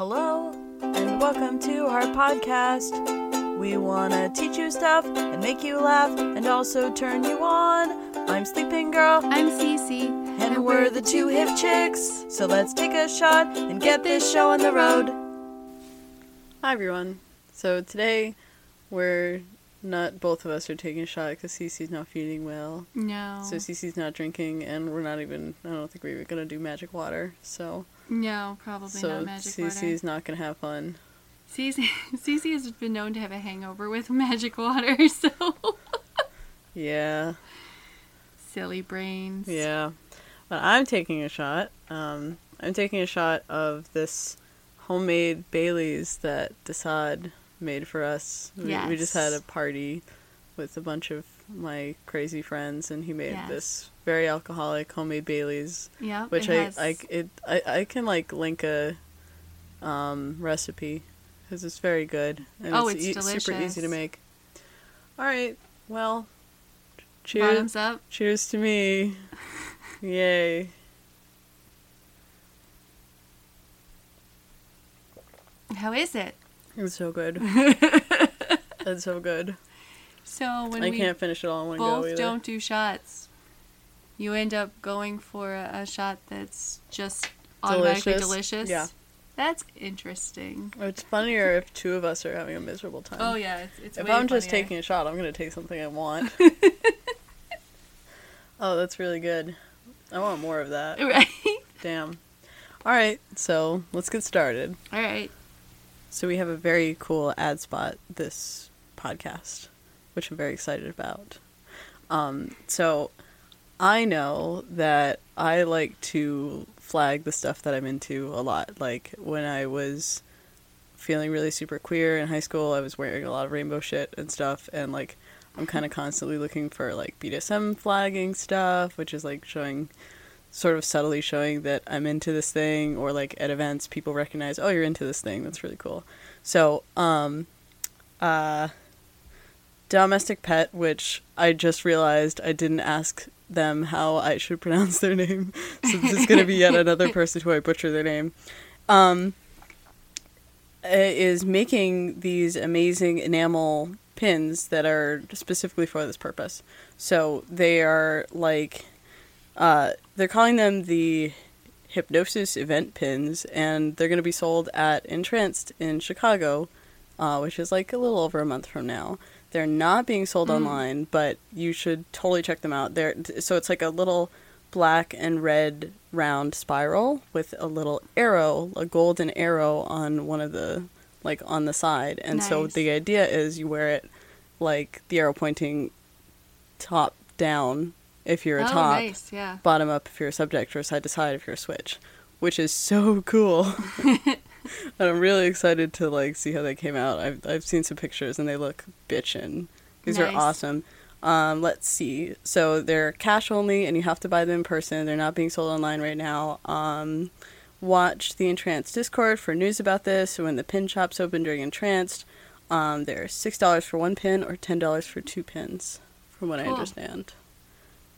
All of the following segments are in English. Hello, and welcome to our podcast. We want to teach you stuff and make you laugh and also turn you on. I'm Sleeping Girl. I'm Cece. And we're the Two Hip Chicks. So let's take a shot and get this show on the road. Hi, everyone. So today, both of us are taking a shot because Cece's not feeling well. No. So Cece's not drinking, and we're not even, I don't think we're going to do magic water, so... No, probably not magic water. So Cece's not going to have fun. Cece has been known to have a hangover with magic water, so... Yeah. Silly brains. Yeah. But I'm taking a shot. I'm taking a shot of this homemade Baileys that Dasad made for us. We just had a party with a bunch of my crazy friends, and he made this very alcoholic homemade Baileys. Yeah, which I can like link a recipe because it's very good and it's delicious. Super easy to make. All right, well, cheers! Bottoms up! Cheers to me! Yay! How is it? It's so good. It's so good. So when I can't finish it all in one go either. Don't do shots. You end up going for a shot that's just automatically delicious. Yeah. That's interesting. It's funnier if two of us are having a miserable time. Oh, yeah. It's if I'm just taking a shot, I'm going to take something I want. Oh, that's really good. I want more of that. Right? Damn. All right. So let's get started. All right. So we have a very cool ad spot this podcast, which I'm very excited about. So I know that I like to flag the stuff that I'm into a lot. Like when I was feeling really super queer in high school, I was wearing a lot of rainbow shit and stuff. And like I'm kind of constantly looking for like BDSM flagging stuff, which is like subtly showing that I'm into this thing, or like at events people recognize, oh, you're into this thing, that's really cool. So domestic pet, which I just realized I didn't ask them how I should pronounce their name, so this is gonna be yet another person who I butcher their name, is making these amazing enamel pins that are specifically for this purpose. So they are like they're calling them the Hypnosis Event Pins, and they're going to be sold at Entranced in Chicago, which is like a little over a month from now. They're not being sold online, but you should totally check them out. So it's like a little black and red round spiral with a little arrow, a golden arrow on one of the, like on the side. And so the idea is you wear it like the arrow pointing top down if you're a top, nice, yeah. Bottom up if you're a subject, or side to side if you're a switch, which is so cool. And I'm really excited to like see how they came out. I've seen some pictures and they look bitchin'. These are awesome. Let's see. So they're cash only and you have to buy them in person. They're not being sold online right now. Watch the Entranced Discord for news about this. So when the pin shop's open during Entranced, they're $6 for one pin or $10 for two pins, from what I understand.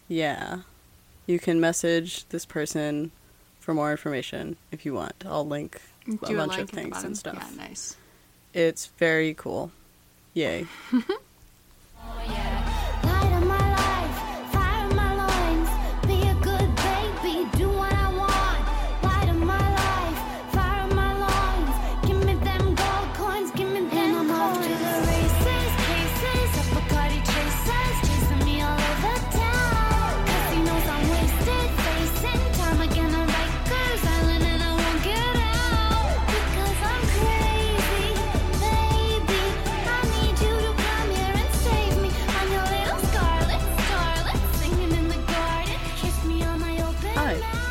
Yeah. You can message this person for more information if you want. I'll link a bunch of things and stuff. Yeah, nice. It's very cool. Yay. Oh, yeah. Light of my life, fire of my loins, be a good baby, do what I want. Light of my life, fire of my loins, give me them gold coins, give me them and I'm off to the races, cases, Apocalypse chases, chasing me all over town.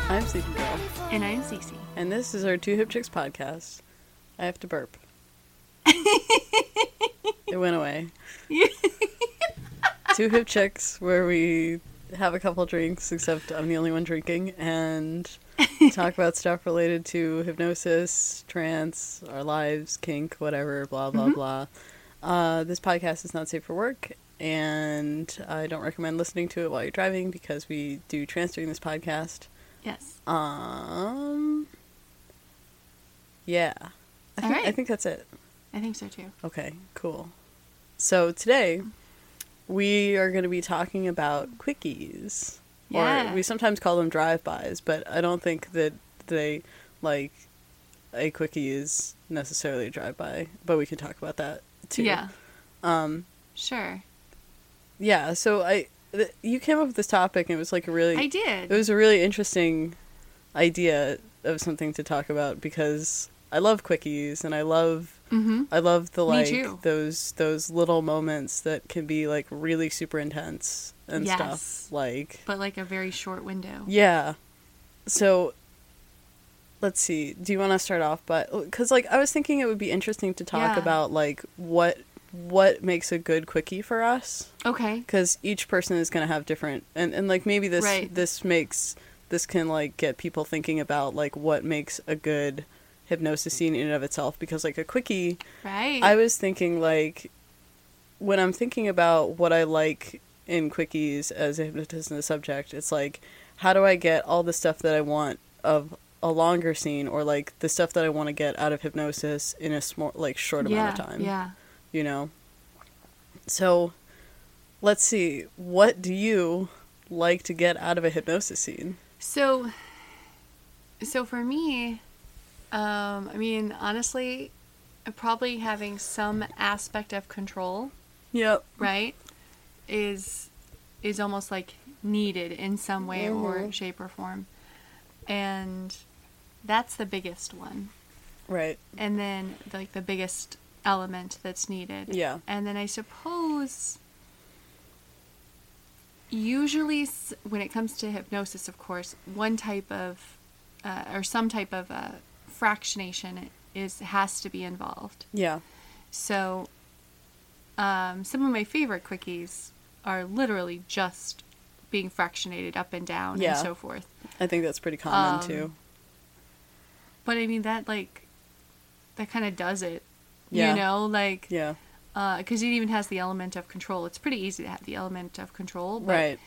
I'm Sleepy Girl. And I'm Cece. And this is our Two Hip Chicks podcast. I have to burp. It went away. Two Hip Chicks, where we have a couple drinks, except I'm the only one drinking, and talk about stuff related to hypnosis, trance, our lives, kink, whatever, blah, blah, blah. This podcast is not safe for work, and I don't recommend listening to it while you're driving, because we do trance during this podcast. Yes. Yeah. All right. I think that's it. I think so too. Okay, cool. So today we are going to be talking about quickies. Yeah. Or we sometimes call them drive-bys, but I don't think that they, like, a quickie is necessarily a drive-by, but we can talk about that too. Yeah. Sure. Yeah, so you came up with this topic, and it was like I did. It was a really interesting idea of something to talk about, because I love quickies, and I love the, like, those little moments that can be, like, really super intense and stuff, like, but like a very short window. Yeah. So let's see. Do you want to start off by, because, like, I was thinking it would be interesting to talk about, like, what makes a good quickie for us? Okay. Because each person is going to have different, and like, maybe this, this can, like, get people thinking about, like, what makes a good hypnosis scene in and of itself. Because, like, a quickie, I was thinking, like, when I'm thinking about what I like in quickies as a hypnotist and a subject, it's like, how do I get all the stuff that I want of a longer scene, or, like, the stuff that I want to get out of hypnosis in a small, like, short amount of time. Yeah. You know? So let's see. What do you like to get out of a hypnosis scene? So for me, I mean, honestly, probably having some aspect of control. Yep. Right? Is almost, like, needed in some way or shape or form. And that's the biggest one. Right. And then, like, the biggest element that's needed. Yeah. And then I suppose usually when it comes to hypnosis, of course, one type of or some type of fractionation has to be involved. Yeah. So some of my favorite quickies are literally just being fractionated up and down and so forth. I think that's pretty common too. But I mean, that, like, that kind of does it. You know, like, because it even has the element of control. It's pretty easy to have the element of control. But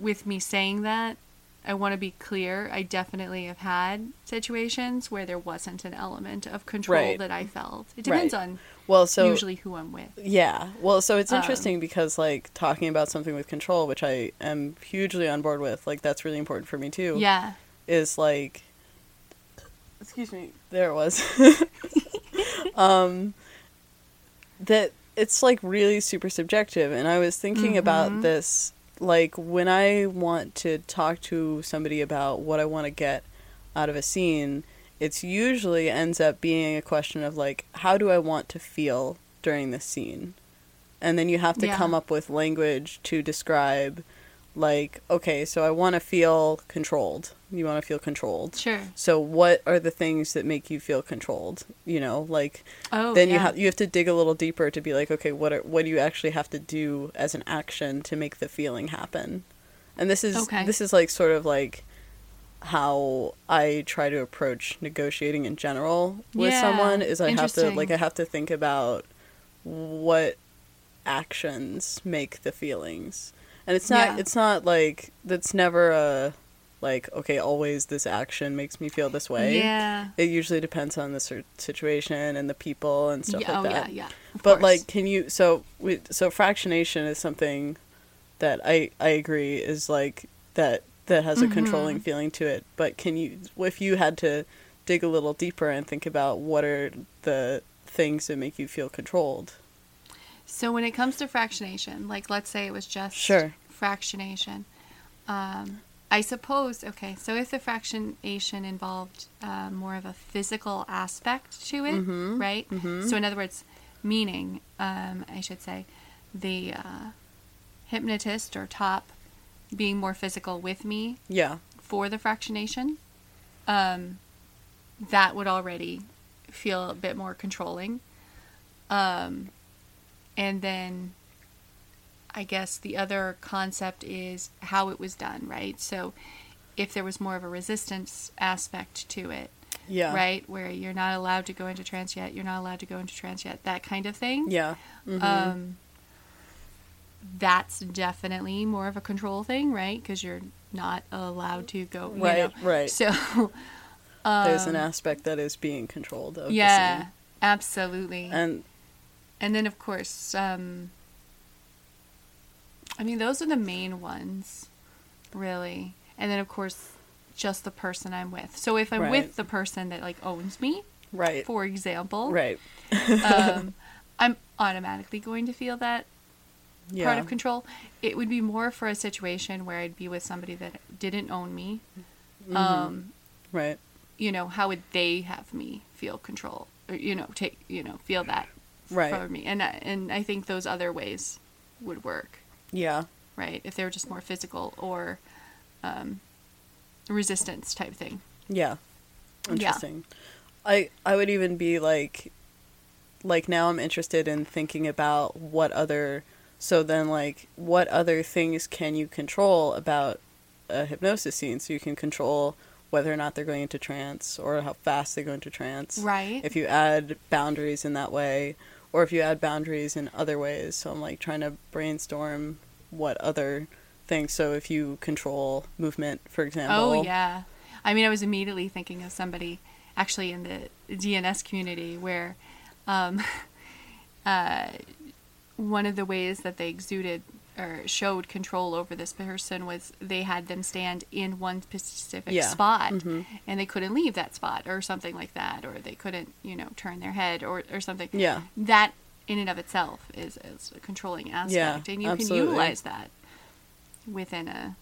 with me saying that, I want to be clear. I definitely have had situations where there wasn't an element of control that I felt. It depends on usually who I'm with. Yeah. Well, so it's interesting because, like, talking about something with control, which I am hugely on board with, like, that's really important for me too. Yeah. Is, like, excuse me. There it was. That it's, like, really super subjective. And I was thinking about this, like, when I want to talk to somebody about what I want to get out of a scene, it's usually ends up being a question of, like, how do I want to feel during this scene? And then you have to come up with language to describe, like, okay, so I want to feel controlled. You want to feel controlled. Sure. So what are the things that make you feel controlled? You know, like, then you have to dig a little deeper to be like, okay, what do you actually have to do as an action to make the feeling happen? And this is like, sort of like how I try to approach negotiating in general with someone, is I have to think about what actions make the feelings. And it's not like, that's never a, like, okay, always this action makes me feel this way. Yeah. It usually depends on the situation and the people and stuff like that. Yeah, yeah. Of course. Like, so fractionation is something that I agree is, like, that has a controlling feeling to it. But if you had to dig a little deeper and think about what are the things that make you feel controlled? So when it comes to fractionation, like, let's say it was just fractionation, I suppose, so if the fractionation involved more of a physical aspect to it, right? Mm-hmm. So in other words, meaning, I should say, the hypnotist or top being more physical with me for the fractionation, that would already feel a bit more controlling. And then I guess the other concept is how it was done, right? So if there was more of a resistance aspect to it, right? Where you're not allowed to go into trance yet, that kind of thing. Yeah. Mm-hmm. That's definitely more of a control thing, right? Because you're not allowed to go. Right, you know? Right. So there's an aspect that is being controlled of the scene. Absolutely. And then, of course, I mean, those are the main ones, really. And then, of course, just the person I'm with. So if I'm right. with the person that, like, owns me, right. for example, right. I'm automatically going to feel that yeah. part of control. It would be more for a situation where I'd be with somebody that didn't own me. Mm-hmm. Right. You know, how would they have me feel control? Or, you know, take, you know, feel that right. for me. And I think those other ways would work. Yeah. Right. If they were just more physical or resistance type thing. Yeah. Interesting. Yeah. I would even be like now I'm interested in thinking about what other things can you control about a hypnosis scene? So you can control whether or not they're going into trance or how fast they go into trance. Right. If you add boundaries in that way or if you add boundaries in other ways. So I'm like trying to brainstorm what other things. So if you control movement, for example. Oh, yeah. I mean, I was immediately thinking of somebody actually in the DNS community where one of the ways that they exuded or showed control over this person was they had them stand in one specific yeah. spot mm-hmm. and they couldn't leave that spot or something like that, or they couldn't, you know, turn their head or something. Yeah. That in and of itself is a controlling aspect. Yeah, and you absolutely. Can utilize that within a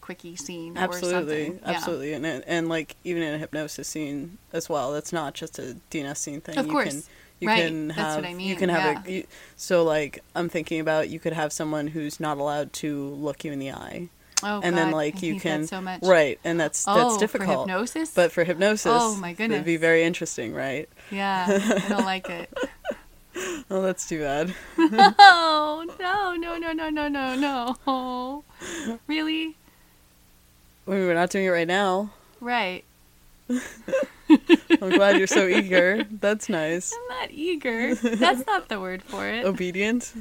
quickie scene absolutely. Or something. Absolutely. Yeah. And like even in a hypnosis scene as well, that's not just a DNS scene thing. Of course. You right. can have, that's what I mean. You can have yeah. So like I'm thinking about you could have someone who's not allowed to look you in the eye. Oh, and God, then like I you hate can that so much. Right, and that's difficult. For hypnosis? But for hypnosis, oh my goodness, it'd be very interesting, right? Yeah, I don't like it. Oh, that's too bad. No. Oh, really? We were not doing it right now. Right. I'm glad you're so eager. That's nice. I'm not eager. That's not the word for it. Obedient?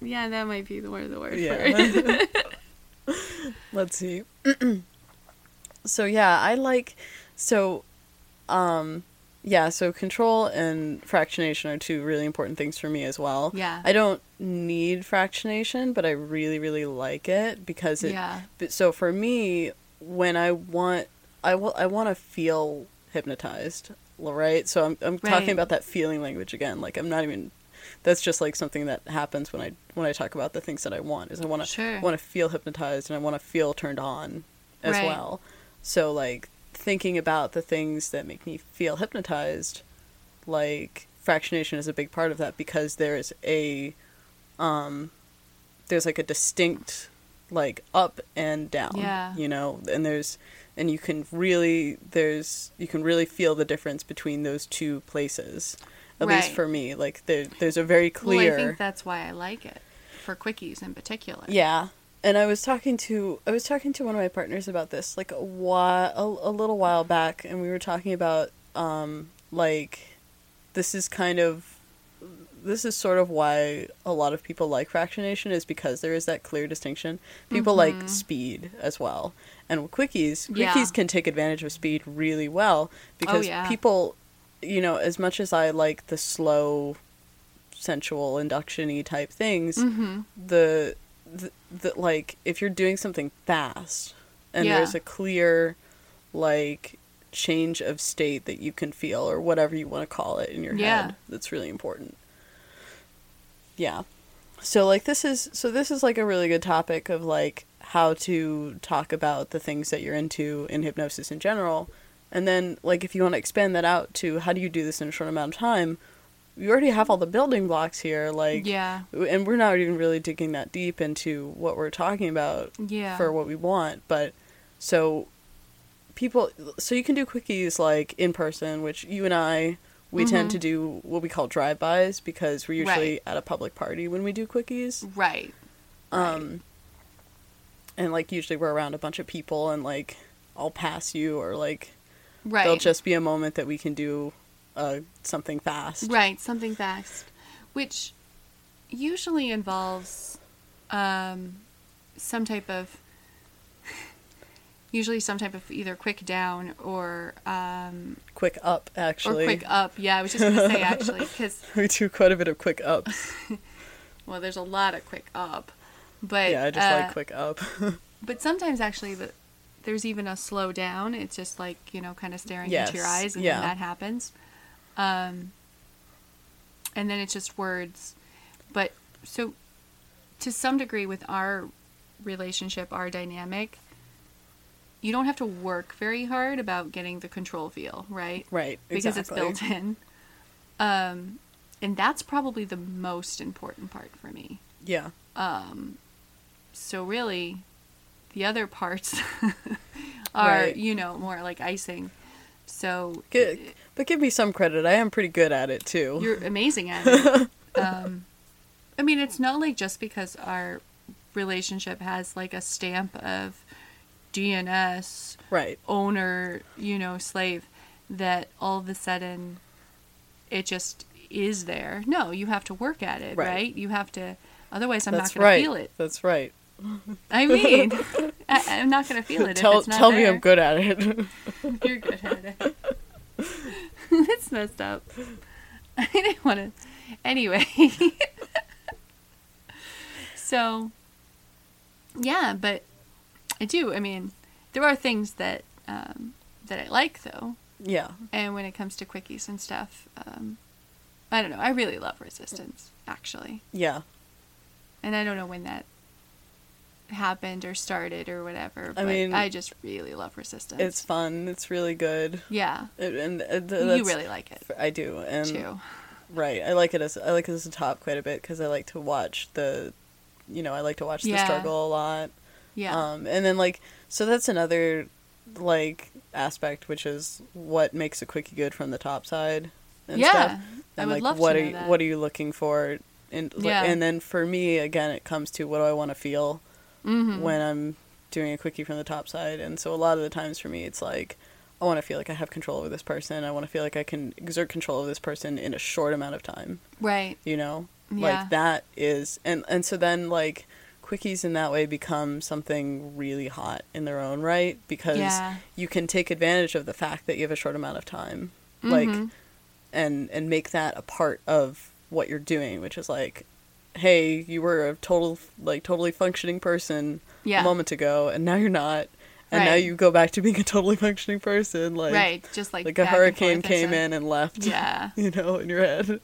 Yeah, that might be the word yeah. for it. Let's see. So yeah, I like... So, yeah, so control and fractionation are two really important things for me as well. Yeah. I don't need fractionation, but I really, really like it because it... Yeah. So for me, when I want to feel hypnotized, right? So I'm right. talking about that feeling language again. Like I'm not even. That's just like something that happens when I talk about the things that I want. Is I want to sure. want to feel hypnotized and I want to feel turned on as right. well. So like thinking about the things that make me feel hypnotized, like fractionation is a big part of that because there's a, there's like a distinct like up and down. Yeah. You know, and there's. And you can really feel the difference between those two places, at right. least for me. Like there's a very clear. Well, I think that's why I like it for quickies in particular. Yeah, and I was talking to one of my partners about this like a little while back, and we were talking about like this is sort of why a lot of people like fractionation is because there is that clear distinction. People mm-hmm. like speed as well. And quickies yeah. can take advantage of speed really well because oh, yeah. people, you know, as much as I like the slow, sensual, induction-y type things, mm-hmm. the like, if you're doing something fast and yeah. there's a clear, like, change of state that you can feel or whatever you want to call it in your yeah. head, that's really important. Yeah. So, like, this is, like, a really good topic of, like, how to talk about the things that you're into in hypnosis in general. And then, like, if you want to expand that out to how do you do this in a short amount of time, you already have all the building blocks here. Like, yeah. And we're not even really digging that deep into what we're talking about yeah. for what we want. But so you can do quickies, like, in person, which you and I... We mm-hmm. tend to do what we call drive-bys because we're usually right. at a public party when we do quickies. Right. Right. And, like, usually we're around a bunch of people and, like, I'll pass you or, like, right. there'll just be a moment that we can do something fast. Right, something fast, which usually involves some type of usually some type of either quick down or quick up, actually. Or quick up, yeah. I was just gonna say actually, because we do quite a bit of quick ups. Well, there's a lot of quick up, but yeah, I just like quick up. But sometimes actually, there's even a slow down. It's just like, you know, kind of staring into your eyes, and then that happens. And then it's just words. But so, to some degree, with our relationship, our dynamic, you don't have to work very hard about getting the control feel, right? Right, because it's built in. And that's probably the most important part for me. Yeah. So really, the other parts are, you know, more like icing. So, but give me some credit. I am pretty good at it too. You're amazing at it. I mean, it's not like just because our relationship has like a stamp of DNS, right, owner, you know, slave, that all of a sudden it just is there. No, you have to work at it, right? You have to, otherwise I'm not going to feel it. That's right. I mean, I'm not going to feel it if it's not there. Tell me I'm good at it. You're good at it. That's messed up. I didn't want to. Anyway. So, yeah, but I do. I mean, there are things that that I like, though. Yeah. And when it comes to quickies and stuff, I don't know. I really love resistance, actually. Yeah. And I don't know when that happened or started or whatever, but I mean, I just really love resistance. It's fun. It's really good. Yeah. You really like it. I do. And too. Right. I like it as a top quite a bit because I like to watch the struggle a lot. Yeah. And then, like, so that's another, like, aspect, which is what makes a quickie good from the top side and stuff. And, I would love to know that. What are you looking for? And then for me, again, it comes to what do I want to feel when I'm doing a quickie from the top side. And so a lot of the times for me, it's like, I want to feel like I have control over this person. I want to feel like I can exert control over this person in a short amount of time. Right. You know? Yeah. Like, that is... And so then, like... Quickies in that way become something really hot in their own right, because you can take advantage of the fact that you have a short amount of time, like, and make that a part of what you're doing, which is like, hey, you were a totally functioning person a moment ago, and now you're not, and now you go back to being a totally functioning person, like, just like a hurricane came in and left, you know, in your head.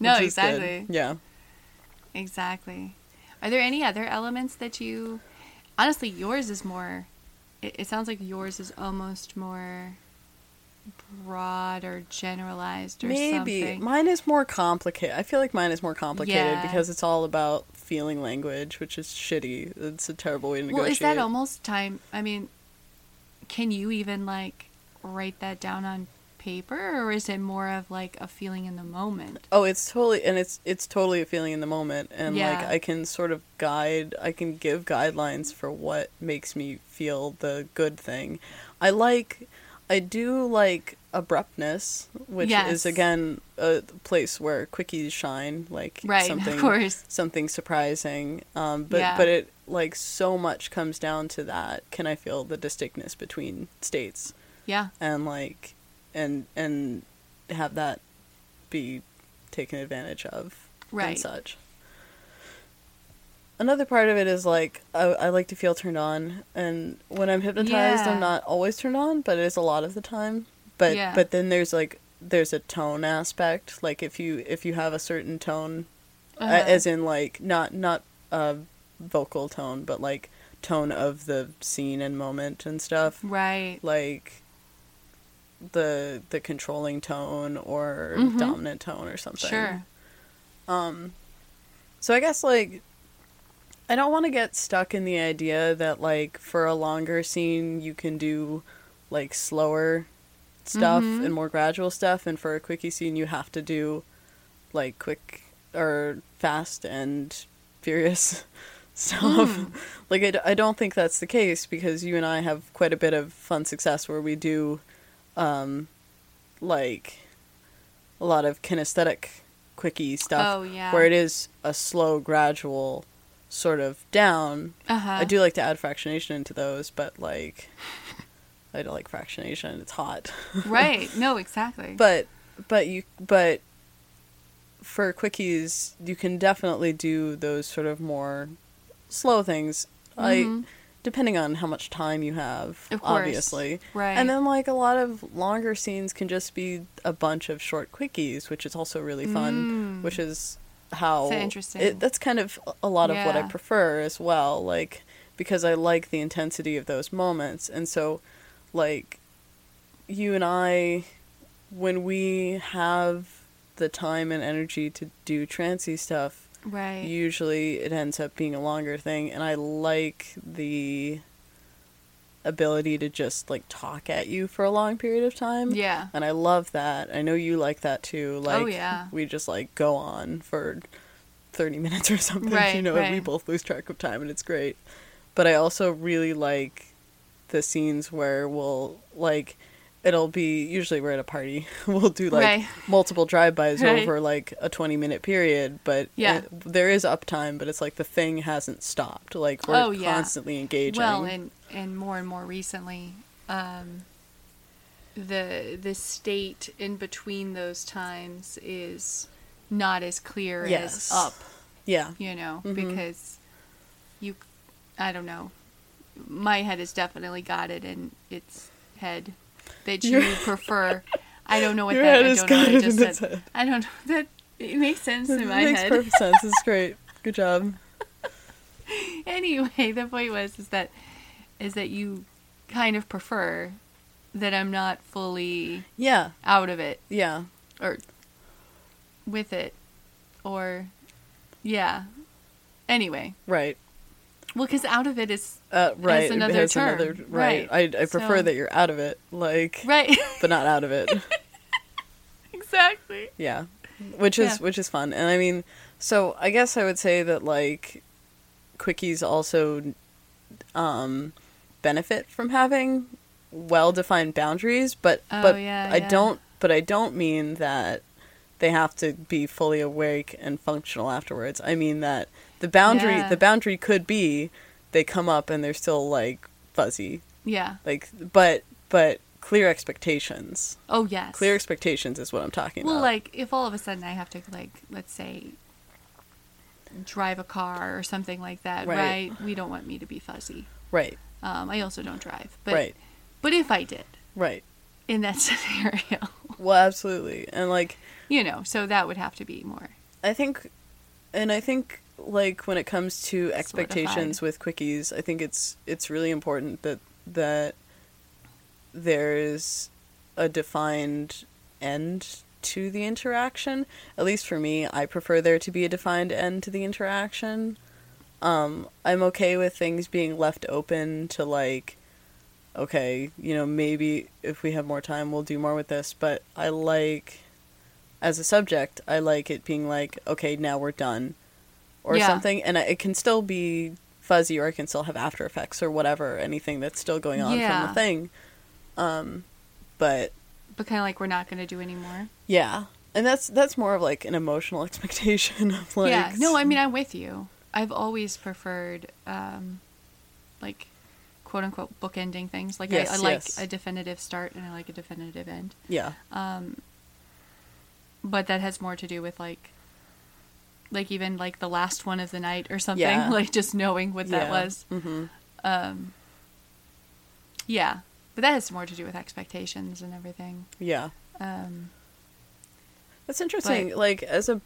No, exactly. Yeah, exactly. Are there any other elements that you... Honestly, yours is more... It sounds like yours is almost more broad or generalized or something. Maybe. Mine is more complicated. I feel like mine is more complicated because it's all about feeling language, which is shitty. It's a terrible way to negotiate. Well, is that almost time... I mean, can you even, like, write that down on paper, or is it more of like a feeling in the moment? Oh, it's totally a feeling in the moment, and like I can give guidelines for what makes me feel the good thing. I do like abruptness, which is again a place where quickies shine, like something surprising, but it, like, so much comes down to that. Can I feel the distinctness between states? Yeah. And like and have that be taken advantage of and such. Another part of it is, like, I like to feel turned on, and when I'm hypnotized, I'm not always turned on, but it is a lot of the time. But but then there's, like, there's a tone aspect. Like, if you have a certain tone, as in, like, not a vocal tone, but, like, tone of the scene and moment and stuff. Right. Like... the controlling tone or dominant tone or something. Sure. So I guess, like, I don't want to get stuck in the idea that, like, for a longer scene you can do, like, slower stuff and more gradual stuff, and for a quickie scene you have to do, like, quick or fast and furious stuff. Like, I don't think that's the case, because you and I have quite a bit of fun success where we do... like a lot of kinesthetic quickie stuff where it is a slow, gradual sort of down. I do like to add fractionation into those, but like I don't like fractionation. It's hot. Right. No, exactly. But for quickies, you can definitely do those sort of more slow things. Mm-hmm. Depending on how much time you have, of course. Obviously. Right. And then, like, a lot of longer scenes can just be a bunch of short quickies, which is also really fun, which is how... So interesting. That's kind of a lot of what I prefer as well, like, because I like the intensity of those moments. And so, like, you and I, when we have the time and energy to do trancy stuff, right, usually it ends up being a longer thing, and I like the ability to just, like, talk at you for a long period of time. Yeah. And I love that. I know you like that, too. Like, oh, yeah. We just, like, go on for 30 minutes or something, right, you know, right. And we both lose track of time, and it's great. But I also really like the scenes where we'll, like... It'll be, usually we're at a party, we'll do, like, right. multiple drive-bys right. over, like, a 20-minute period, but there is uptime, but it's, like, the thing hasn't stopped. Like, we're constantly engaging. Well, and more recently, the state in between those times is not as clear as up. Yeah. You know, because you, I don't know, my head has definitely got it in its head. That you prefer. I don't know what that is. I don't know what I just said. Head. I don't know. That it makes sense in my head. It makes perfect sense. It's great. Good job. Anyway, the point was is that you kind of prefer that I'm not fully out of it. Yeah. Or with it. Or anyway. Right. Well, because out of it is another term. Another, right. I prefer that you're out of it, like, right. but not out of it. Exactly. Yeah, which is fun, and I mean, so I guess I would say that, like, quickies also benefit from having well-defined boundaries, but I don't mean that they have to be fully awake and functional afterwards. I mean that. The boundary could be they come up and they're still, like, fuzzy. Yeah. Like, but clear expectations. Oh, yes. Clear expectations is what I'm talking about. Well, like, if all of a sudden I have to, like, let's say, drive a car or something like that, right? We don't want me to be fuzzy. Right. I also don't drive. But, but if I did. Right. In that scenario. Well, absolutely. And, like... You know, so that would have to be more. I think... Like, when it comes to expectations with quickies, I think it's really important that there's a defined end to the interaction. At least for me, I prefer there to be a defined end to the interaction. I'm okay with things being left open to, like, okay, you know, maybe if we have more time, we'll do more with this. But I like, as a subject, I like it being like, okay, now we're done. Or something, and it can still be fuzzy, or I can still have after effects or whatever, anything that's still going on from the thing. But kind of like, we're not going to do anymore. Yeah, and that's more of, like, an emotional expectation of, like. Yeah, no, I mean, I'm with you. I've always preferred, like, quote unquote bookending things. Like, yes, I like a definitive start and I like a definitive end. Yeah. But that has more to do with, like. Like, even, like, the last one of the night or something. Yeah. Like, just knowing what that was. Mm-hmm. Yeah. But that has more to do with expectations and everything. Yeah. That's interesting. But, like, as a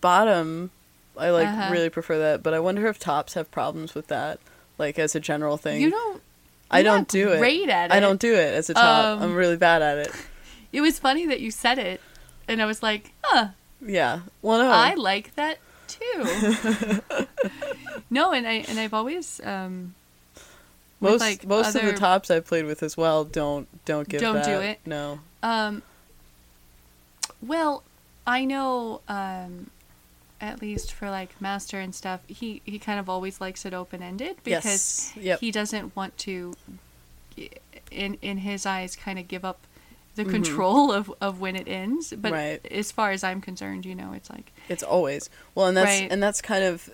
bottom, I, like, really prefer that. But I wonder if tops have problems with that, like, as a general thing. I don't do it as a top. I'm really bad at it. It was funny that you said it, and I was like, huh. Yeah. Well, no. I like that too. No, and I've always most of the tops I've played with as well don't do it. No. Well, I know at least for, like, Master and stuff, he kind of always likes it open-ended because he doesn't want to in his eyes kind of give up the control of when it ends. But as far as I'm concerned, you know, it's like it's always and that's kind of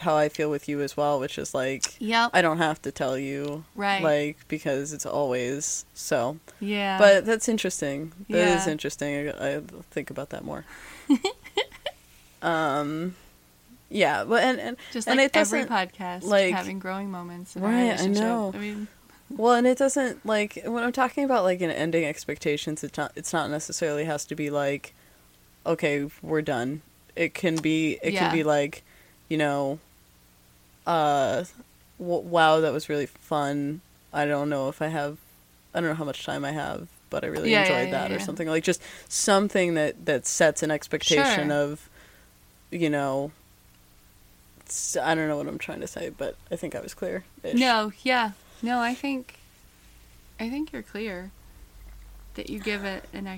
how I feel with you as well, which is like I don't have to tell you like, because it's always so. Yeah. But that's interesting. That is interesting. I think about that more. Yeah, but and just like, and it every podcast, like having growing moments in our relationship. I know. I mean, well, and it doesn't, like, when I'm talking about like an ending expectations, it's not necessarily has to be like, okay, we're done. It can be can be like, you know, wow, that was really fun. I don't know how much time I have, but I really enjoyed that or something, like just something that sets an expectation of, you know. I don't know what I'm trying to say, but I think I was clear. No, I think you're clear. That you give it an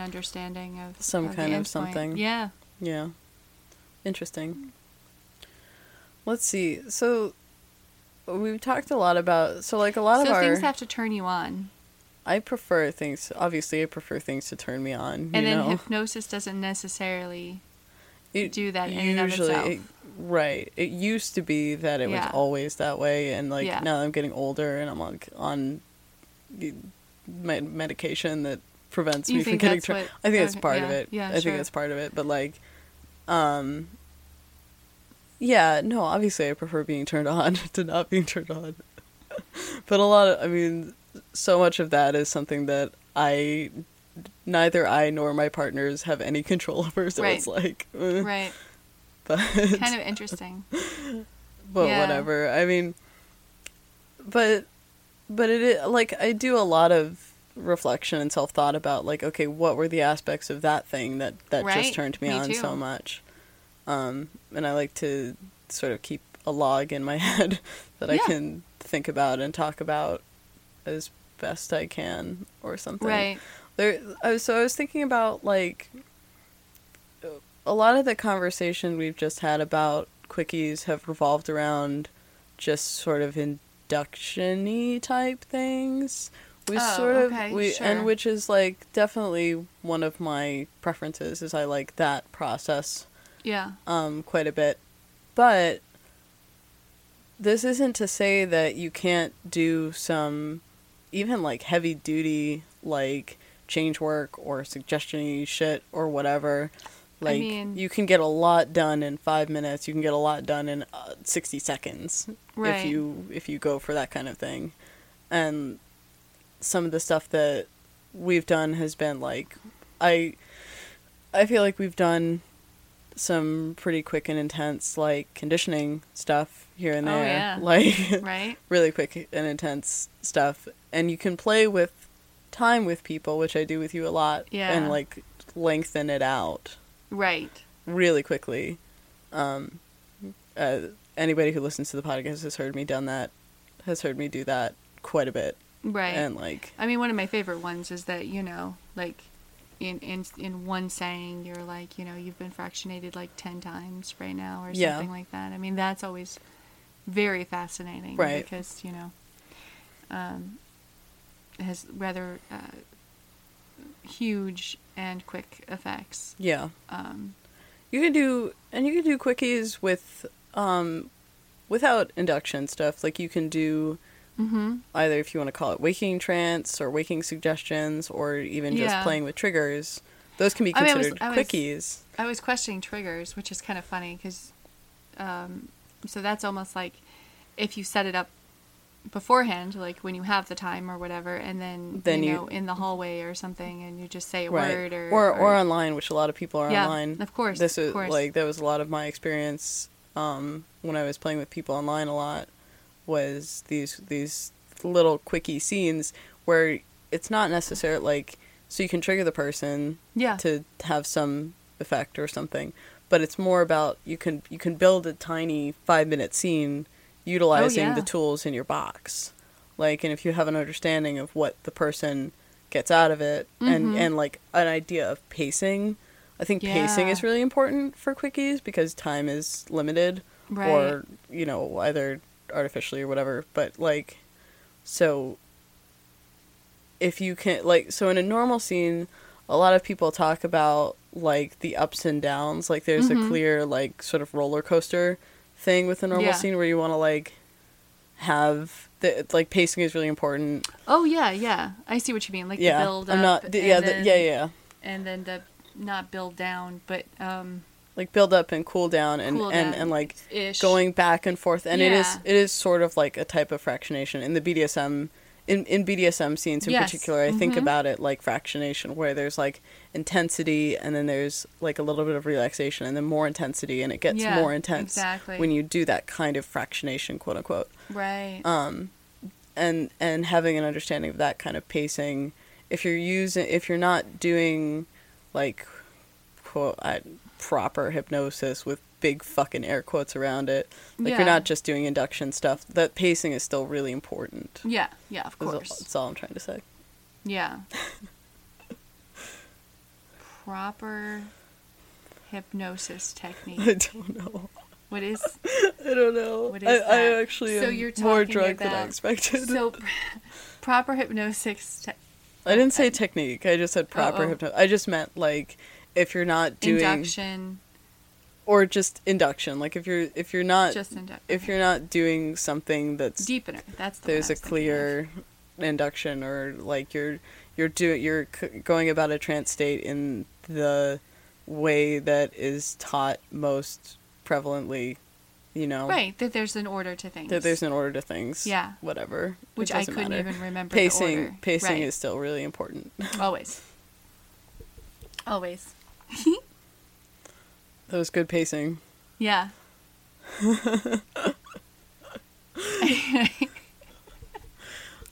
understanding of some kind of something. Point. Yeah. Yeah. Interesting. Let's see. So we've talked a lot about things have to turn you on. I prefer things to turn me on. And then hypnosis doesn't necessarily do that in and of itself. Right. It used to be that it was always that way, and like now I'm getting older and I'm like on my medication that prevents me from getting. I think that's part of it. Yeah, I think that's part of it. But like, obviously I prefer being turned on to not being turned on. But so much of that is something that neither I nor my partners have any control over. So it's like, right. But kind of interesting. But whatever. I mean, but it is, like, I do a lot of reflection and self-thought about like, okay, what were the aspects of that thing that just turned me on too. So much? And I like to sort of keep a log in my head that I can think about and talk about as best I can or something. Right. I was thinking about like a lot of the conversation we've just had about quickies have revolved around just sort of induction-y type things. And which is like definitely one of my preferences, is I like that process. Yeah. Quite a bit. But this isn't to say that you can't do some even like heavy duty like change work or suggestion-y shit or whatever. Like, you can get a lot done in 5 minutes. You can get a lot done in 60 seconds if you go for that kind of thing. And some of the stuff that we've done has been, like, I feel like we've done some pretty quick and intense, like, conditioning stuff here and there. Oh, yeah. Like, really quick and intense stuff. And you can play with time with people, which I do with you a lot. Yeah. And, like, lengthen it out. Right. Really quickly. Anybody who listens to the podcast has heard me do that quite a bit. Right. And like, I mean, one of my favorite ones is that, you know, like in one saying, you're like, you know, you've been fractionated like 10 times right now or something like that. I mean, that's always very fascinating. Right. Because, you know, it has rather huge and quick effects. Yeah. You can do quickies with without induction stuff. Like, you can do either, if you want to call it waking trance or waking suggestions, or even just playing with triggers. Those can be considered quickies. I was questioning triggers, which is kind of funny because so that's almost like if you set it up beforehand, like when you have the time or whatever, and then you know, in the hallway or something, and you just say a word or online, which a lot of people are online. Of course. Like, that was a lot of my experience when I was playing with people online a lot, was these little quickie scenes where it's not necessarily like, so you can trigger the person to have some effect or something, but it's more about you can build a tiny 5-minute scene utilizing the tools in your box. Like, and if you have an understanding of what the person gets out of it and like an idea of pacing, I think pacing is really important for quickies because time is limited or, you know, either artificially or whatever. But like, so if you can, like, so in a normal scene, a lot of people talk about, like, the ups and downs. Like, there's a clear, like, sort of roller coaster thing with a normal scene where you want to, like, have the, like, pacing is really important. Oh, yeah, yeah. I see what you mean. Like, the build up. And then the not build down, but... like, build up and cool down and like, ish. Going back and forth. And it is sort of, like, a type of fractionation. In the BDSM... In BDSM scenes in particular, I think about it like fractionation, where there's, like, intensity and then there's, like, a little bit of relaxation and then more intensity, and it gets more intense when you do that kind of fractionation, quote unquote. Right. And having an understanding of that kind of pacing, if you're not doing, like, quote, proper hypnosis with big fucking air quotes around it, like, you're not just doing induction stuff, that pacing is still really important. Of course. That's all I'm trying to say. Proper hypnosis technique. I don't know what is that? I actually so am you're more drunk than I expected. So proper hypnosis I didn't say technique, I just said proper hypnosis. I just meant, like, if you're not doing induction or just induction, like, if you're not doing something that's deepener, that's the there's a clear induction, or, like, you're going about a trance state in the way that is taught most prevalently, you know, right? That there's an order to things. Yeah. Whatever. Which I couldn't even remember. Pacing is still really important. Always. That was good pacing. Yeah.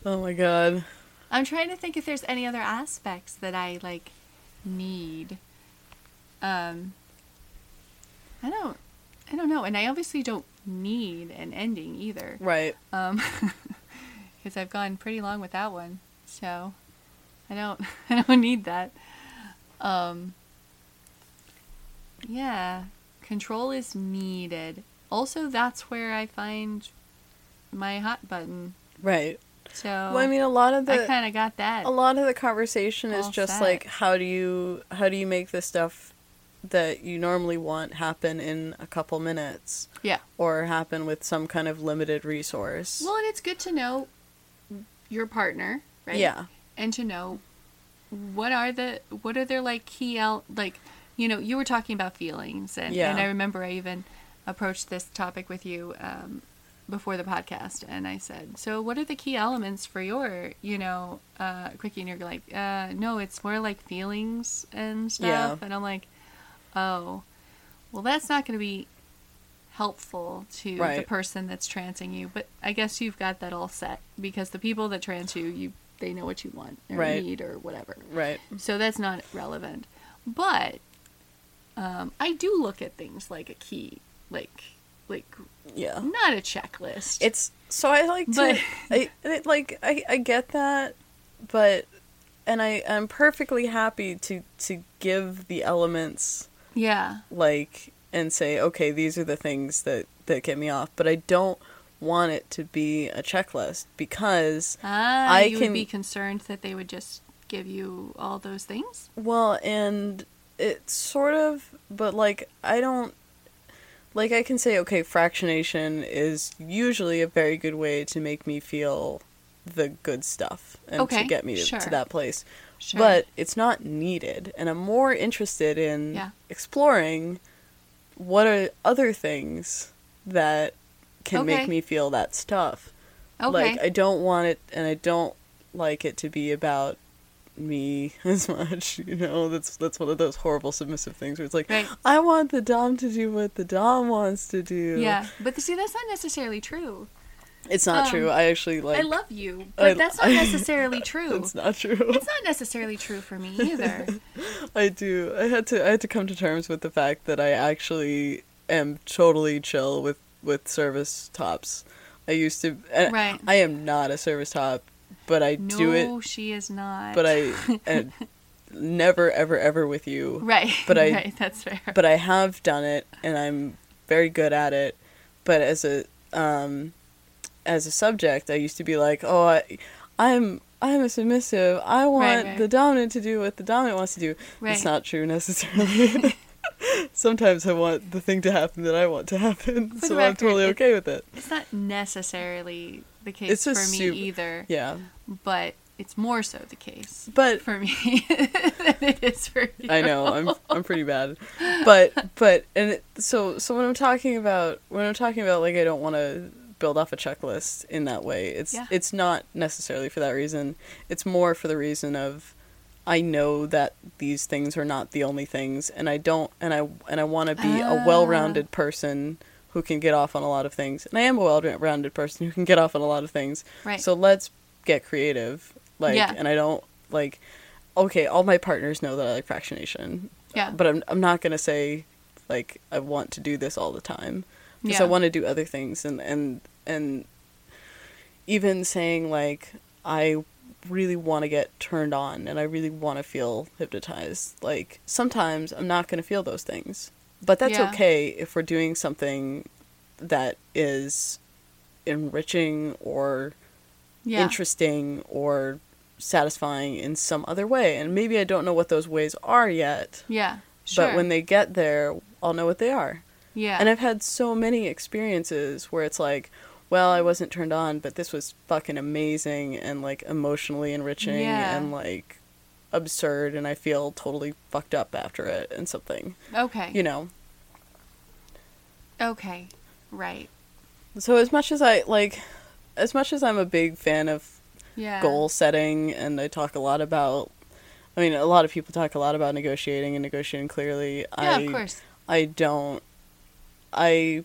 Oh my god. I'm trying to think if there's any other aspects that I, like, need. I don't know, and I obviously don't need an ending either. Right. Because I've gone pretty long without one, so I don't need that. Yeah, control is needed. Also, that's where I find my hot button. Right. So, well, I mean, I kind of got that. A lot of the conversation is just set. Like, how do you make this stuff that you normally want happen in a couple minutes? Yeah. Or happen with some kind of limited resource. Well, and it's good to know your partner, right? Yeah. And to know what are their, like, key, you know, you were talking about feelings, and I remember I even approached this topic with you before the podcast, and I said, so what are the key elements for your, you know, quickie? And you're like, no, it's more like feelings and stuff. Yeah. And I'm like, oh, well, that's not going to be helpful to the person that's trancing you, but I guess you've got that all set, because the people that trance you, they know what you want or need or whatever. Right. So that's not relevant. But... I do look at things like a key, not a checklist. I get that, but, and I'm perfectly happy to give the elements, and say, okay, these are the things that get me off, but I don't want it to be a checklist, because you would be concerned that they would just give you all those things. Well, and. It's sort of, but, like, I don't, like, I can say, okay, fractionation is usually a very good way to make me feel the good stuff and to get me to that place. Sure. But it's not needed, and I'm more interested in exploring what are other things that can make me feel that stuff. Okay. Like, I don't want it, and I don't like it to be about me as much, you know. That's one of those horrible submissive things where it's like, I want the dom to do what the dom wants to do. Yeah, but see, that's not necessarily true. It's not true. I actually, like, I love you, but that's not necessarily true. It's not true. It's not necessarily true for me either. I do. I had to come to terms with the fact that I actually am totally chill with service tops. I used to. I am not a service top. But I do it. No, she is not. But I never, ever, ever with you. Right. But that's fair. But I have done it, and I'm very good at it. But as a subject, I used to be like, oh, I'm I'm a submissive. I want the dominant to do what the dominant wants to do. It's not true necessarily. Sometimes I want the thing to happen that I want to happen, so I'm totally okay with it. It's not necessarily the case for me either. Yeah. But it's more so the case for me than it is for you. I know, I'm pretty bad. So when I'm talking about like I don't want to build off a checklist in that way, it's not necessarily for that reason. It's more for the reason of I know that these things are not the only things, and I want to be a well-rounded person who can get off on a lot of things. And I am a well-rounded person who can get off on a lot of things. Right. So let's get creative. And I don't all my partners know that I like fractionation. Yeah. But I'm not going to say I want to do this all the time. Because I want to do other things, and even saying I really want to get turned on and I really want to feel hypnotized. Sometimes I'm not going to feel those things, but that's okay if we're doing something that is enriching or interesting or satisfying in some other way. And maybe I don't know what those ways are yet. Yeah, sure. But when they get there, I'll know what they are. Yeah. And I've had so many experiences where it's I wasn't turned on, but this was fucking amazing and emotionally enriching and absurd, and I feel totally fucked up after it and something. Okay. You know. Okay. Right. So as much as I'm a big fan of goal setting, and I talk a lot about, a lot of people talk a lot about negotiating and negotiating clearly. Yeah, of course. I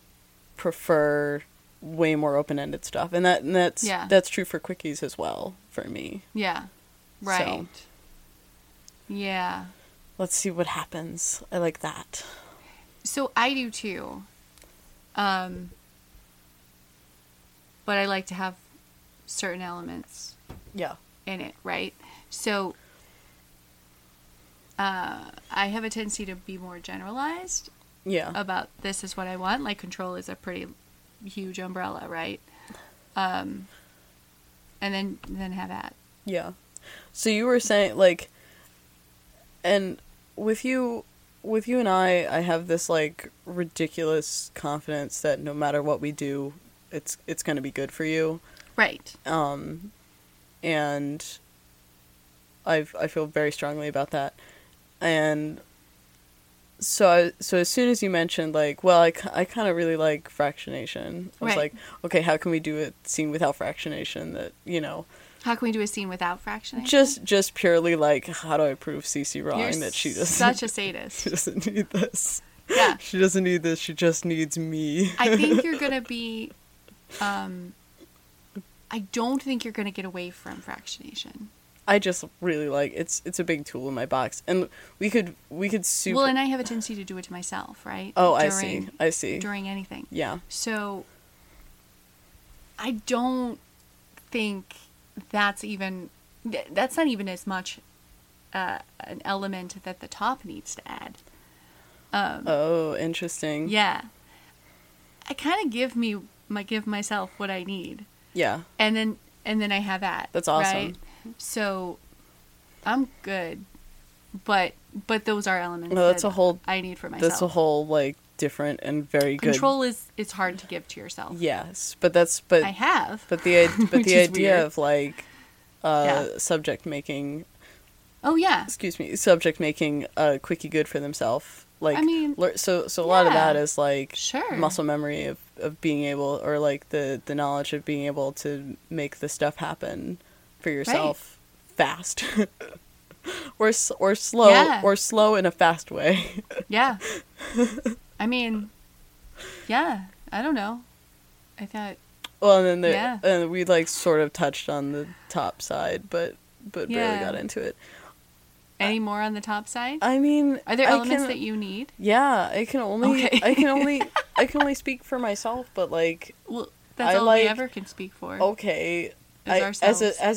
prefer way more open-ended stuff, and that's true for quickies as well for me. Yeah, right. So, yeah. Let's see what happens. I like that. So I do too. But I like to have certain elements. Yeah. In it, right? So. I have a tendency to be more generalized. Yeah. About this is what I want. Control is a pretty huge umbrella, right? And then have at. Yeah. So you were saying and with you and I have this ridiculous confidence that no matter what we do, it's going to be good for you. Right. And I feel very strongly about that. And so as soon as you mentioned, I kind of really like fractionation. I was okay, how can we do a scene without fractionation that, How can we do a scene without fractionation? Just purely, how do I prove Cece wrong that she doesn't... such a sadist. She doesn't need this. Yeah. She doesn't need this. She just needs me. I think you're going to be... I don't think you're going to get away from fractionation. I just really it's a big tool in my box, and we could super... Well, and I have a tendency to do it to myself, right? Oh, I see. During anything. Yeah. So I don't think that's not even as much an element that the top needs to add. Oh, interesting. Yeah. I kind of give myself what I need. Yeah. And then I have that. That's awesome. Right? So, I'm good, but those are elements I need for myself. That's a whole different and very good. Control is hard to give to yourself. Yes, but I have. But the idea weird. Of subject making. Oh yeah. Excuse me, subject making a quickie good for themselves. So a lot of that is muscle memory of being able, or the knowledge of being able to make the stuff happen for yourself fast or slow or slow in a fast way. Yeah. I don't know. I thought. Well, and then we sort of touched on the top side, but barely got into it. Any more on the top side? Are there elements that you need? Yeah, I can only speak for myself, but that's all we ever can speak for. Okay. As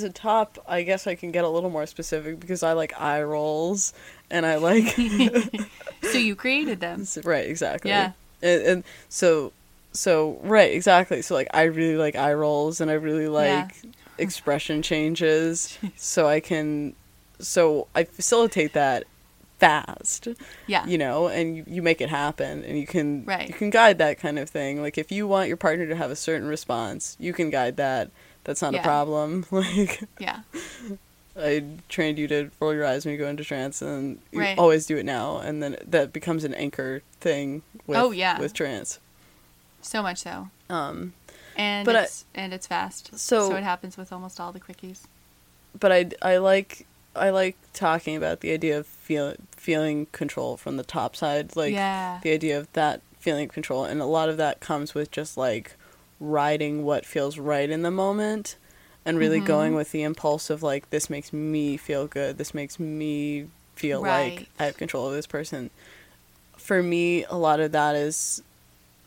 a top, I guess I can get a little more specific because I like eye rolls and I like... So you created them. Right, exactly. Yeah. And so, right, exactly. So I really like eye rolls and I really like expression changes. Jeez. So I facilitate that fast. Yeah. You know, and you make it happen, and you can guide that kind of thing. Like, if you want your partner to have a certain response, you can guide that. That's not a problem. Like, yeah. I trained you to roll your eyes when you go into trance, and you always do it now, and then that becomes an anchor thing with trance. So much so. And it's fast. So it happens with almost all the quickies. But I like talking about the idea of feeling control from the top side, like the idea of that feeling of control, and a lot of that comes with just like riding what feels right in the moment, and really going with the impulse of like, this makes me feel good, this makes me feel like I have control of this person. For me, a lot of that is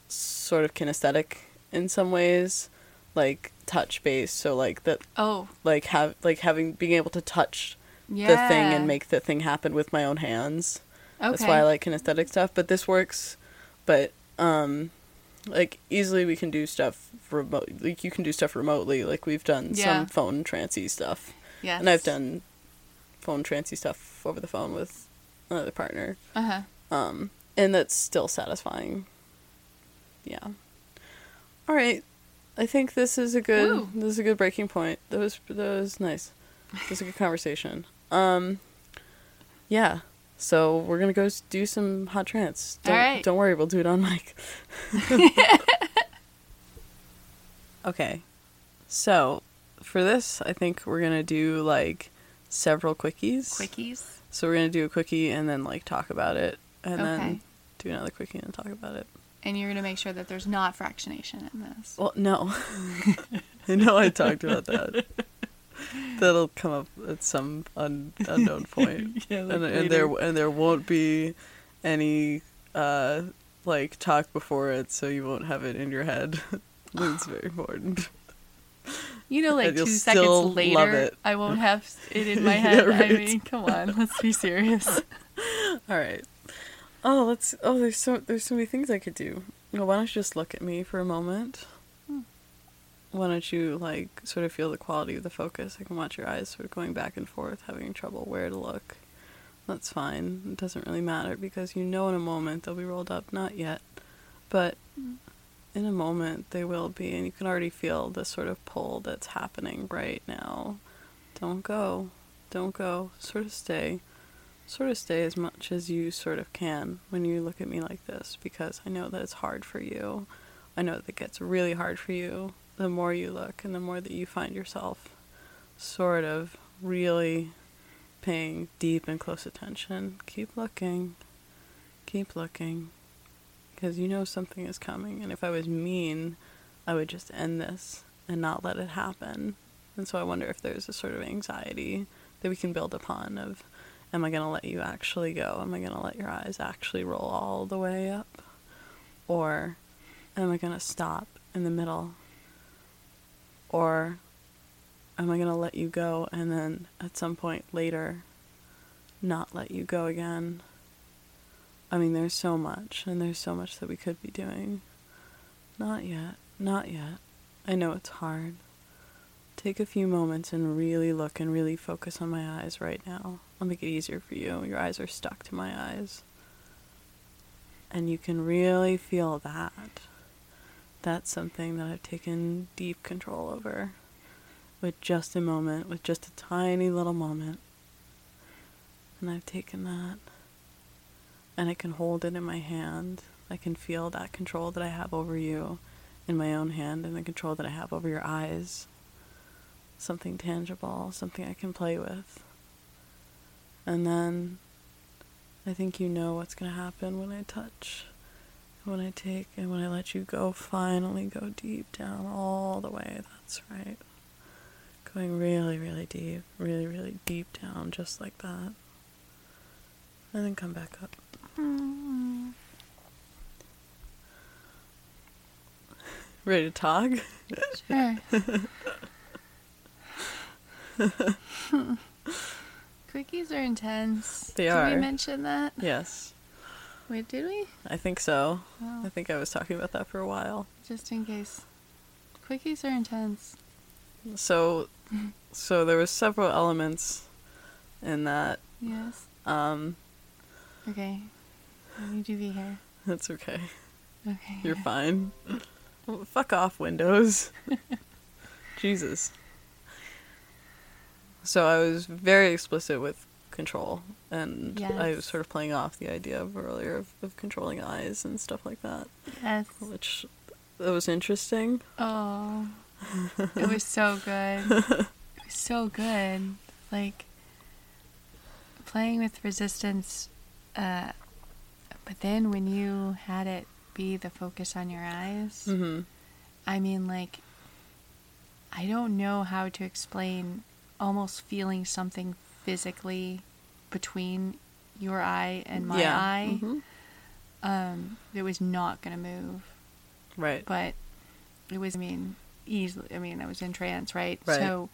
sort of kinesthetic in some ways, like touch based. So like that, being able to touch the thing and make the thing happen with my own hands. Okay. That's why I like kinesthetic stuff. But this works. But like easily we can do stuff remotely. Like you can do stuff remotely. Like we've done some phone trancey stuff. Yes. And I've done phone trancey stuff over the phone with another partner. Uh huh. And that's still satisfying. Yeah. All right. I think this is a good breaking point. That was nice. That was a good conversation. Yeah. So we're gonna go do some hot trance. Don't worry, we'll do it on mic. Okay. So for this, I think we're gonna do like several quickies. Quickies. So we're gonna do a quickie and then like talk about it, and then do another quickie and talk about it. And you're going to make sure that there's not fractionation in this. Well, no. I know I talked about that. That'll come up at some unknown point. Yeah, like and there won't be any like talk before it, so you won't have it in your head. That's very important. You know, like 2 seconds later, I won't have it in my head. Yeah, right. I mean, come on, let's be serious. All right. There's so many things I could do. Well, why don't you just look at me for a moment? Why don't you like sort of feel the quality of the focus? I can watch your eyes sort of going back and forth, having trouble where to look. That's fine. It doesn't really matter because you know in a moment they'll be rolled up. Not yet, but in a moment they will be, and you can already feel the sort of pull that's happening right now. Don't go. Sort of stay as much as you sort of can when you look at me like this, because I know that it's hard for you. I know that it gets really hard for you the more you look and the more that you find yourself sort of really paying deep and close attention. Keep looking, because you know something is coming, and if I was mean, I would just end this and not let it happen. And so I wonder if there's a sort of anxiety that we can build upon of, am I going to let you actually go? Am I going to let your eyes actually roll all the way up? Or am I going to stop in the middle? Or am I going to let you go and then at some point later not let you go again? I mean, there's so much, and there's so much that we could be doing. Not yet. I know it's hard. Take a few moments and really look and really focus on my eyes right now. I'll make it easier for you. Your eyes are stuck to my eyes. And you can really feel that. That's something that I've taken deep control over with just a moment, with just a tiny little moment. And I've taken that. And I can hold it in my hand. I can feel that control that I have over you in my own hand, and the control that I have over your eyes. Something tangible, something I can play with. And then I think you know what's going to happen when I touch, when I take, and when I let you go, finally go deep down all the way. That's right. Going really, really deep, really, really deep down, just like that. And then come back up. Mm. Ready to talk? Sure. Quickies are intense. They are. Did we mention that? Yes. Wait, did we? I think so. Oh. I think I was talking about that for a while. Just in case. Quickies are intense. So there were several elements in that. Yes. Okay. You do the hair. That's okay. Okay. You're fine. Well, fuck off, Windows. Jesus. So I was very explicit with control, and yes. I was sort of playing off the idea of earlier of controlling eyes and stuff like that. Yes. Which, that was interesting. Oh. It was so good. It was so good. Like, playing with resistance, but then when you had it be the focus on your eyes, mm-hmm. I mean, like, I don't know how to explain almost feeling something physically between your eye and my eye. Mm-hmm. It was not going to move. Right. But it was, I mean, easily, I mean, I was entranced, right? So,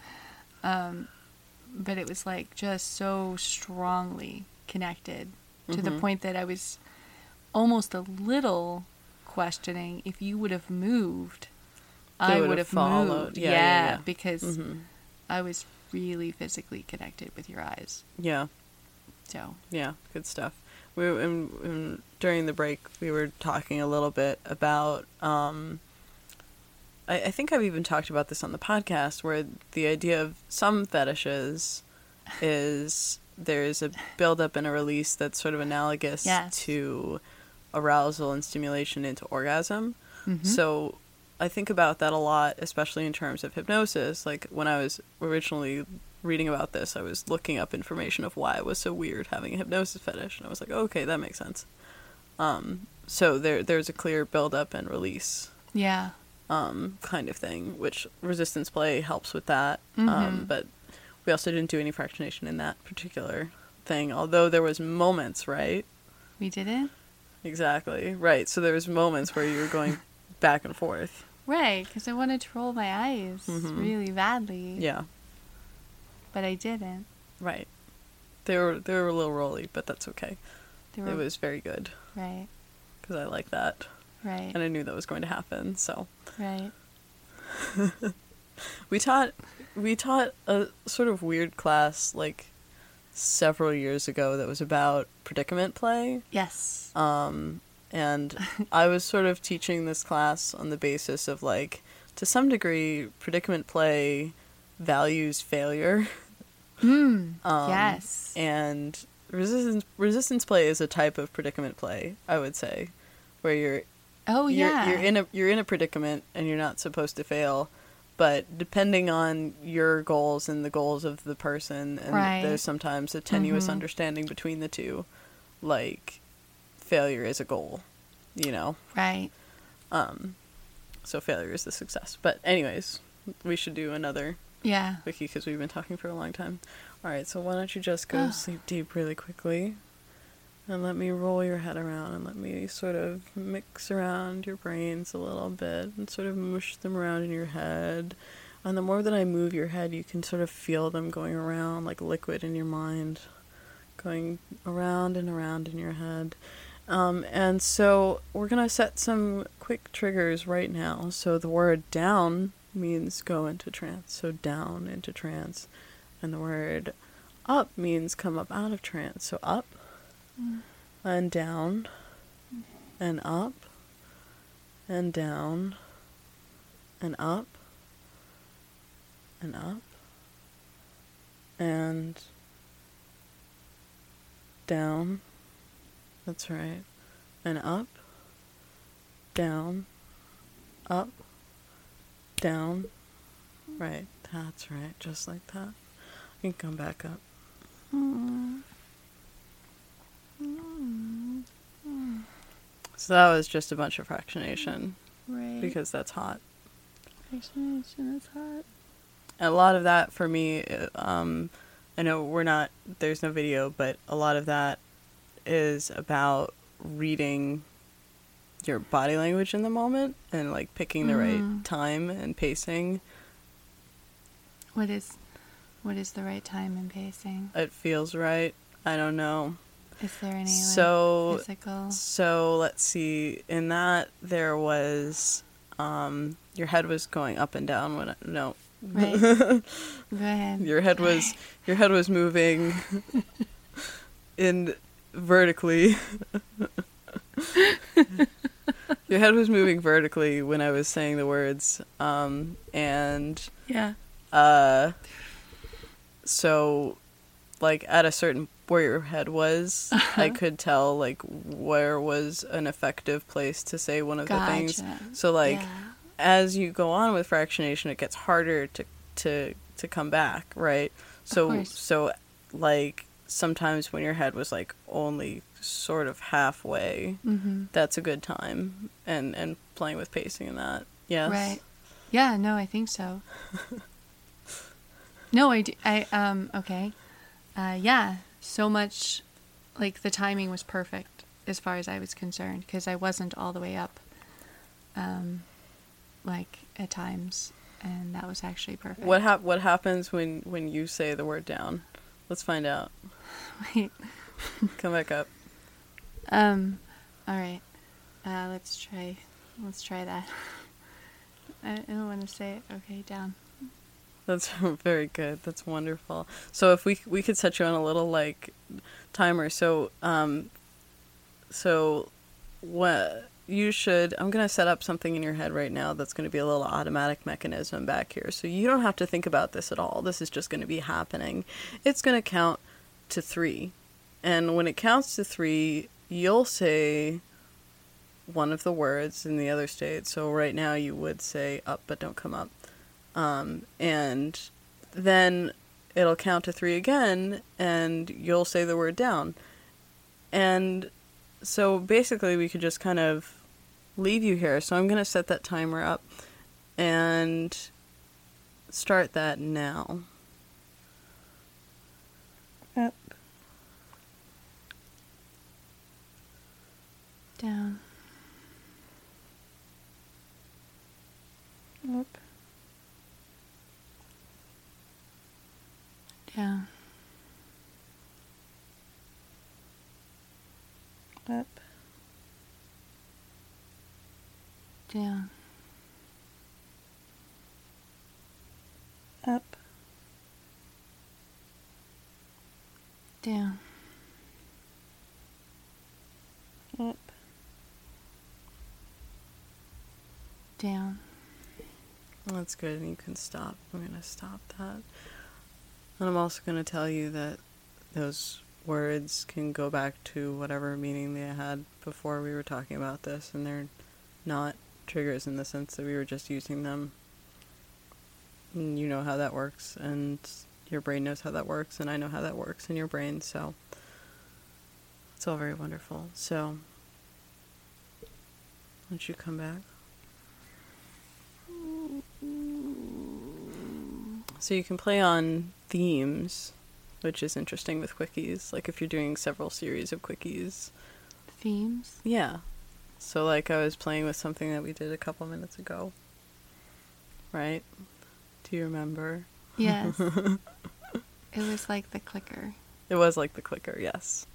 but it was, like, just so strongly connected to mm-hmm. the point that I was almost a little questioning if you would have moved, I would have followed. Moved. Yeah, because mm-hmm. I was really physically connected with your eyes. Yeah. So. Yeah, good stuff. We and during the break, we were talking a little bit about, I think I've even talked about this on the podcast, where the idea of some fetishes is there's a buildup and a release that's sort of analogous to arousal and stimulation into orgasm. Mm-hmm. So I think about that a lot, especially in terms of hypnosis. Like, when I was originally reading about this, I was looking up information of why it was so weird having a hypnosis fetish. And I was like, oh, okay, that makes sense. So there's a clear buildup and release. Yeah. Kind of thing, which resistance play helps with that. Mm-hmm. But we also didn't do any fractionation in that particular thing, although there was moments, right? We didn't? Exactly, right. So there was moments where you were going back and forth. Right, because I wanted to roll my eyes mm-hmm. really badly. Yeah. But I didn't. Right. They were a little rolly, but that's okay. It was very good. Right. Because I like that. Right. And I knew that was going to happen, so. Right. We taught a sort of weird class, like, several years ago that was about predicament play. Yes. And I was sort of teaching this class on the basis of, like, to some degree, predicament play values failure. Yes. And resistance play is a type of predicament play, I would say, where you're in a predicament and you're not supposed to fail, but depending on your goals and the goals of the person, and there's sometimes a tenuous mm-hmm. understanding between the two, like, failure is a goal, you know? Right. So failure is the success. But anyways, we should do another wiki because we've been talking for a long time. All right, so why don't you just go sleep deep really quickly? And let me roll your head around and let me sort of mix around your brains a little bit and sort of mush them around in your head. And the more that I move your head, you can sort of feel them going around like liquid in your mind, going around and around in your head. And so we're going to set some quick triggers right now. So the word down means go into trance. So down into trance. And the word up means come up out of trance. So up. And down, and up, and down, and up, and up, and down, that's right, and up, down, up, down, right, that's right, just like that. You can come back up. Mm-mm. So that was just a bunch of fractionation. Right. Because that's hot. Fractionation is hot. A lot of that for me, I know there's no video, but a lot of that is about reading your body language in the moment and, like, picking the right time and pacing. What is the right time and pacing? It feels right. I don't know. Is there any, like, physical? So, let's see. In that, there was... your head was going up and down. Right. Go ahead. Your head was moving in vertically. Your head was moving vertically when I was saying the words. So like at a certain where your head was, I could tell like where was an effective place to say one of the things. So like as you go on with fractionation, it gets harder to come back, right? So like sometimes when your head was like only sort of halfway, that's a good time, and playing with pacing and that. Yes. Right. Yeah, no, I think so. No, I do. Okay. Yeah. So much, like, the timing was perfect as far as I was concerned, because I wasn't all the way up, like, at times, and that was actually perfect. What happens when you say the word down? Let's find out. Wait. Come back up. All right. Let's try that. I don't want to say it. Okay, down. That's very good. That's wonderful. So if we could set you on a little like timer. So what you should, I'm going to set up something in your head right now that's going to be a little automatic mechanism back here. So you don't have to think about this at all. This is just going to be happening. It's going to count to 3. And when it counts to 3, you'll say one of the words in the other state. So right now you would say up but don't come up. And then it'll count to 3 again, and you'll say the word down. And so basically we could just kind of leave you here. So I'm going to set that timer up and start that now. Up. Down. Up. Down. Up. Down. Up. Down. Up. Down. Well, that's good, and you can stop. I'm going to stop that. And I'm also going to tell you that those words can go back to whatever meaning they had before we were talking about this, and they're not triggers in the sense that we were just using them. And you know how that works, and your brain knows how that works, and I know how that works in your brain, so it's all very wonderful. So, why don't you come back? So you can play on themes, which is interesting with quickies. Like if you're doing several series of quickies. Themes? Yeah. So like I was playing with something that we did a couple minutes ago. Right? Do you remember? Yes. It was like the clicker. It was like the clicker, yes.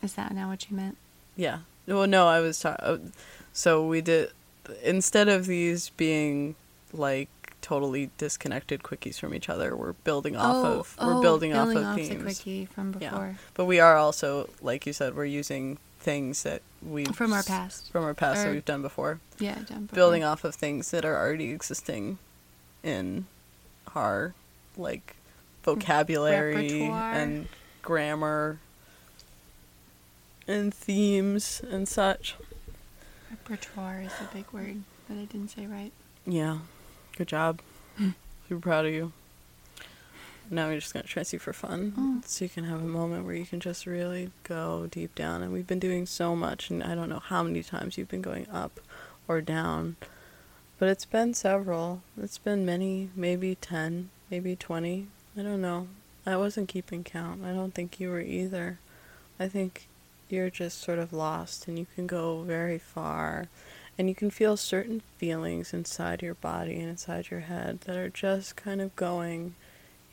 Is that now what you meant? Yeah. Well, no, I was talking... So we did... Instead of these being like totally disconnected quickies from each other, we're building off of themes. The quickie from before. Yeah. But we are also, like you said, we're using things that we from our past that we've done before. Yeah, done before. Building off of things that are already existing in our like vocabulary and grammar and themes and such. Repertoire is a big word that I didn't say right. Yeah. Good job. Super proud of you. Now we're just going to trance you for fun. Oh. So you can have a moment where you can just really go deep down. And we've been doing so much, and I don't know how many times you've been going up or down. But it's been several. It's been many, maybe 10, maybe 20. I don't know. I wasn't keeping count. I don't think you were either. I think you're just sort of lost, and you can go very far. And you can feel certain feelings inside your body and inside your head that are just kind of going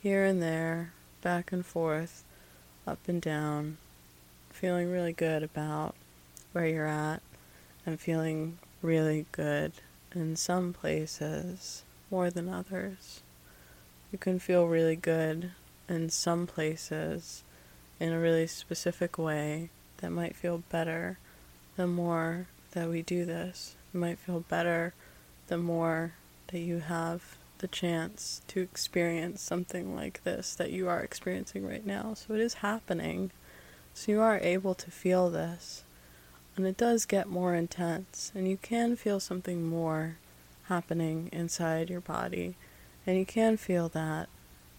here and there, back and forth, up and down, feeling really good about where you're at, and feeling really good in some places more than others. you can feel really good in some places in a really specific way that might feel better the more that we do this. It might feel better the more that you have the chance to experience something like this that you are experiencing right now. So it is happening. So you are able to feel this. And it does get more intense. And you can feel something more happening inside your body. And you can feel that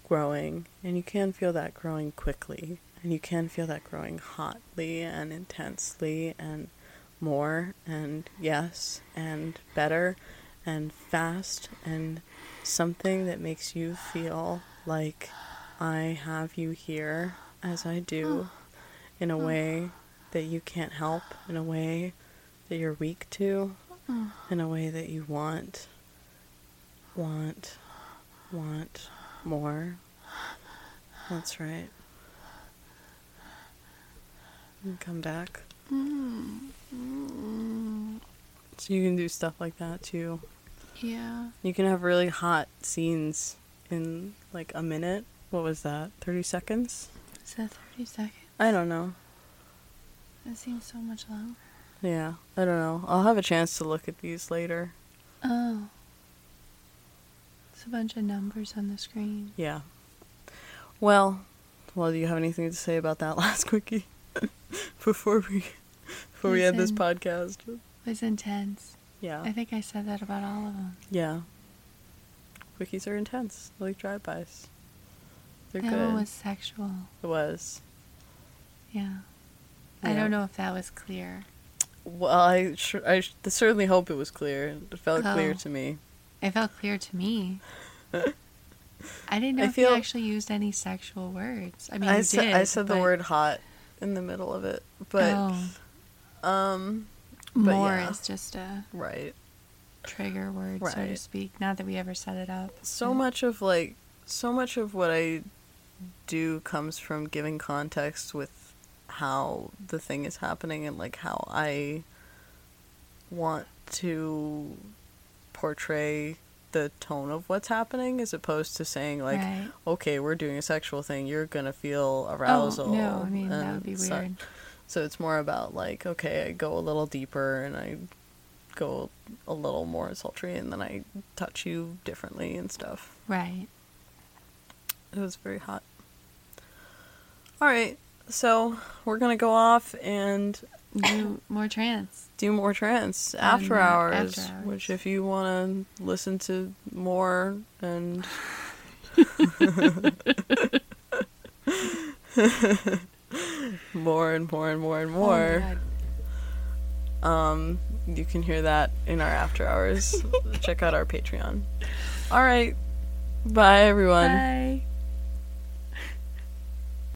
growing. And you can feel that growing quickly. And you can feel that growing hotly and intensely and more and yes and better and fast and something that makes you feel like I have you here as I do in a way that you can't help, in a way that you're weak to, in a way that you want more. That's right. And come back. So you can do stuff like that too. Yeah. You can have really hot scenes in like a minute. What was that? 30 seconds? Is that 30 seconds? I don't know. It seems so much longer. Yeah. I don't know. I'll have a chance to look at these later. Oh. It's a bunch of numbers on the screen. Yeah. Well, do you have anything to say about that last quickie? Before we end this podcast. It was intense. Yeah. I think I said that about all of them. Yeah. Quickies are intense. Like drive-bys. They're good. That one was sexual. It was. Yeah. I don't know if that was clear. Well, I certainly hope it was clear. It felt clear to me. It felt clear to me. I didn't know if you actually used any sexual words. I mean, I said the word hot in the middle of it, but more is just a trigger word, so to speak. Not that we ever set it up. So much of what I do comes from giving context with how the thing is happening and like how I want to portray the tone of what's happening, as opposed to saying like, okay, we're doing a sexual thing, you're gonna feel arousal. No, I mean, that would be weird. So it's more about like, okay, I go a little deeper and I go a little more sultry and then I touch you differently and stuff. Right. It was very hot. All right, so we're gonna go off and do more trance after hours, which if you want to listen to more and more. Oh, you can hear that in our after hours. Check out our Patreon. All right, bye everyone. Bye.